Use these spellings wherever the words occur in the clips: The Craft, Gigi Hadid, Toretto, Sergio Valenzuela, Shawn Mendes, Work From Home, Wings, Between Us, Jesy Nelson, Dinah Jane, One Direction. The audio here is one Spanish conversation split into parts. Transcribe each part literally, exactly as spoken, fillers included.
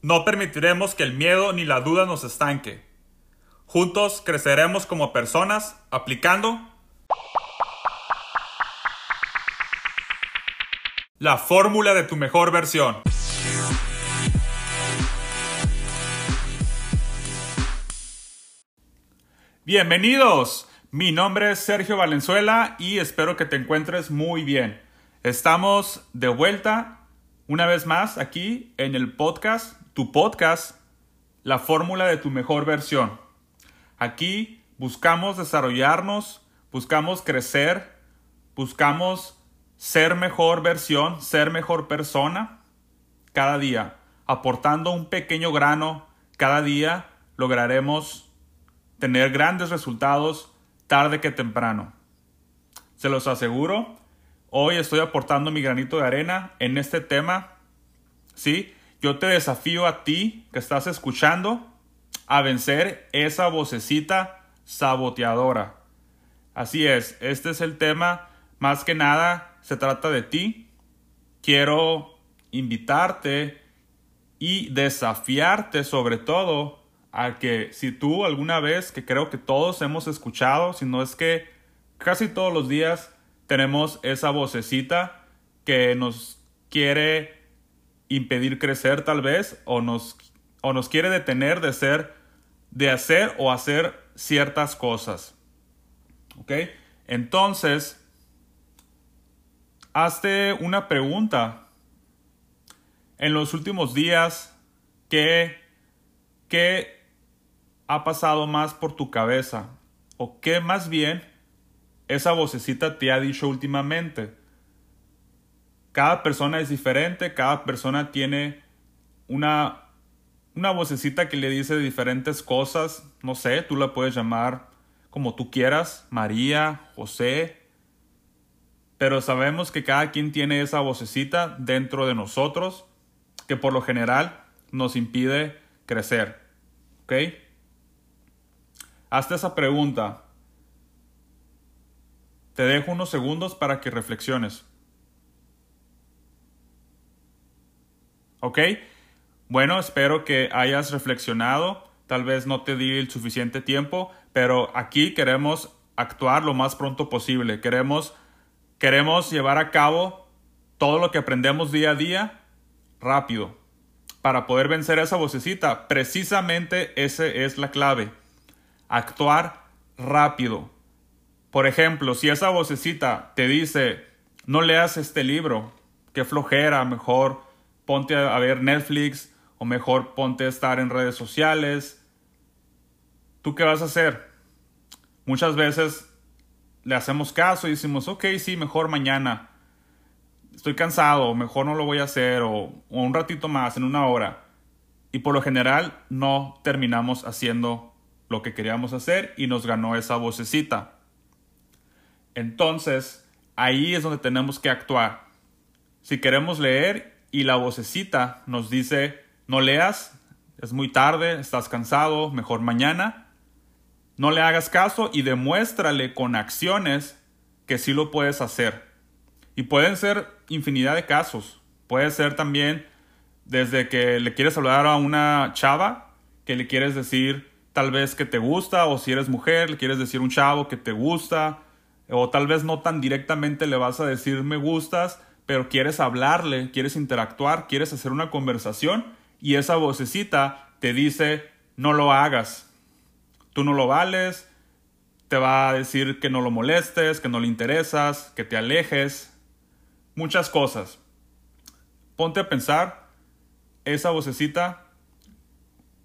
No permitiremos que el miedo ni la duda nos estanque. Juntos creceremos como personas, aplicando la fórmula de tu mejor versión. Bienvenidos, mi nombre es Sergio Valenzuela y espero que te encuentres muy bien. Estamos de vuelta una vez más aquí en el podcast, tu podcast, la fórmula de tu mejor versión. Aquí buscamos desarrollarnos, buscamos crecer, buscamos ser mejor versión, ser mejor persona cada día. Aportando un pequeño grano cada día, lograremos tener grandes resultados tarde que temprano. Se los aseguro, hoy estoy aportando mi granito de arena en este tema. ¿Sí? Yo te desafío a ti que estás escuchando a vencer esa vocecita saboteadora. Así es, este es el tema. Más que nada, se trata de ti. Quiero invitarte y desafiarte sobre todo a que si tú alguna vez, que creo que todos hemos escuchado, si no es que casi todos los días tenemos esa vocecita que nos quiere impedir crecer tal vez o nos, o nos quiere detener de ser, de hacer o hacer ciertas cosas. ¿Ok? Entonces, hazte una pregunta. En los últimos días, ¿qué, ¿qué ha pasado más por tu cabeza? ¿O qué más bien esa vocecita te ha dicho últimamente? Cada persona es diferente, cada persona tiene una, una vocecita que le dice diferentes cosas. No sé, tú la puedes llamar como tú quieras, María, José. Pero sabemos que cada quien tiene esa vocecita dentro de nosotros que por lo general nos impide crecer. ¿Ok? Hazte esa pregunta. Te dejo unos segundos para que reflexiones. ¿Ok? Bueno, espero que hayas reflexionado. Tal vez no te di el suficiente tiempo, pero aquí queremos actuar lo más pronto posible. Queremos Queremos llevar a cabo todo lo que aprendemos día a día rápido para poder vencer esa vocecita. Precisamente esa es la clave. Actuar rápido. Por ejemplo, si esa vocecita te dice, no leas este libro, qué flojera, mejor ponte a ver Netflix o mejor ponte a estar en redes sociales. ¿Tú qué vas a hacer? Muchas veces le hacemos caso y decimos, ok, sí, mejor mañana. Estoy cansado, mejor no lo voy a hacer, o, o un ratito más, en una hora. Y por lo general no terminamos haciendo lo que queríamos hacer y nos ganó esa vocecita. Entonces, ahí es donde tenemos que actuar. Si queremos leer y la vocecita nos dice, no leas, es muy tarde, estás cansado, mejor mañana. No le hagas caso y demuéstrale con acciones que sí lo puedes hacer. Y pueden ser infinidad de casos. Puede ser también desde que le quieres hablar a una chava, que le quieres decir tal vez que te gusta, o si eres mujer, le quieres decir a un chavo que te gusta, o tal vez no tan directamente le vas a decir me gustas, pero quieres hablarle, quieres interactuar, quieres hacer una conversación y esa vocecita te dice no lo hagas. Tú no lo vales, te va a decir que no lo molestes, que no le interesas, que te alejes, muchas cosas. Ponte a pensar, esa vocecita,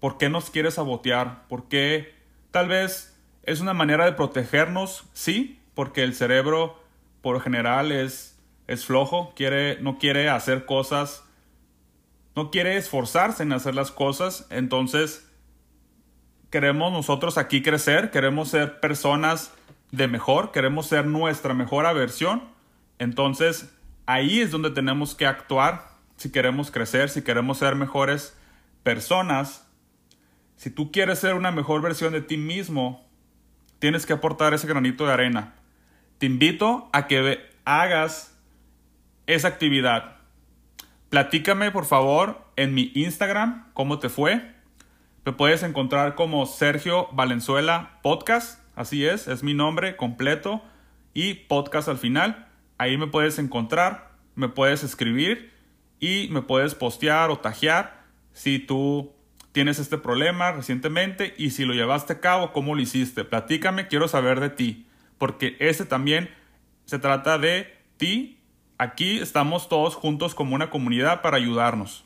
¿por qué nos quiere sabotear? ¿Por qué? Tal vez es una manera de protegernos, sí, porque el cerebro por lo general es, es flojo, quiere, no quiere hacer cosas, no quiere esforzarse en hacer las cosas, entonces queremos nosotros aquí crecer, queremos ser personas de mejor, queremos ser nuestra mejor versión. Entonces, ahí es donde tenemos que actuar si queremos crecer, si queremos ser mejores personas. Si tú quieres ser una mejor versión de ti mismo, tienes que aportar ese granito de arena. Te invito a que hagas esa actividad. Platícame, por favor, en mi Instagram, ¿cómo te fue? Me puedes encontrar como Sergio Valenzuela Podcast. Así es, es mi nombre completo y podcast al final. Ahí me puedes encontrar, me puedes escribir y me puedes postear o taguear si tú tienes este problema recientemente y si lo llevaste a cabo, cómo lo hiciste. Platícame, quiero saber de ti, porque este también se trata de ti. Aquí estamos todos juntos como una comunidad para ayudarnos,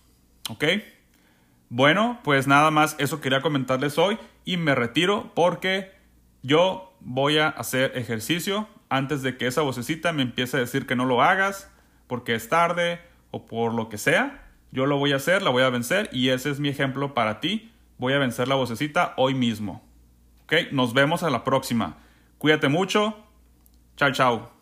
¿ok? Bueno, pues nada más eso quería comentarles hoy y me retiro porque yo voy a hacer ejercicio antes de que esa vocecita me empiece a decir que no lo hagas porque es tarde o por lo que sea. Yo lo voy a hacer, la voy a vencer y ese es mi ejemplo para ti. Voy a vencer la vocecita hoy mismo. ¿Ok? Nos vemos a la próxima. Cuídate mucho. Chao, chao.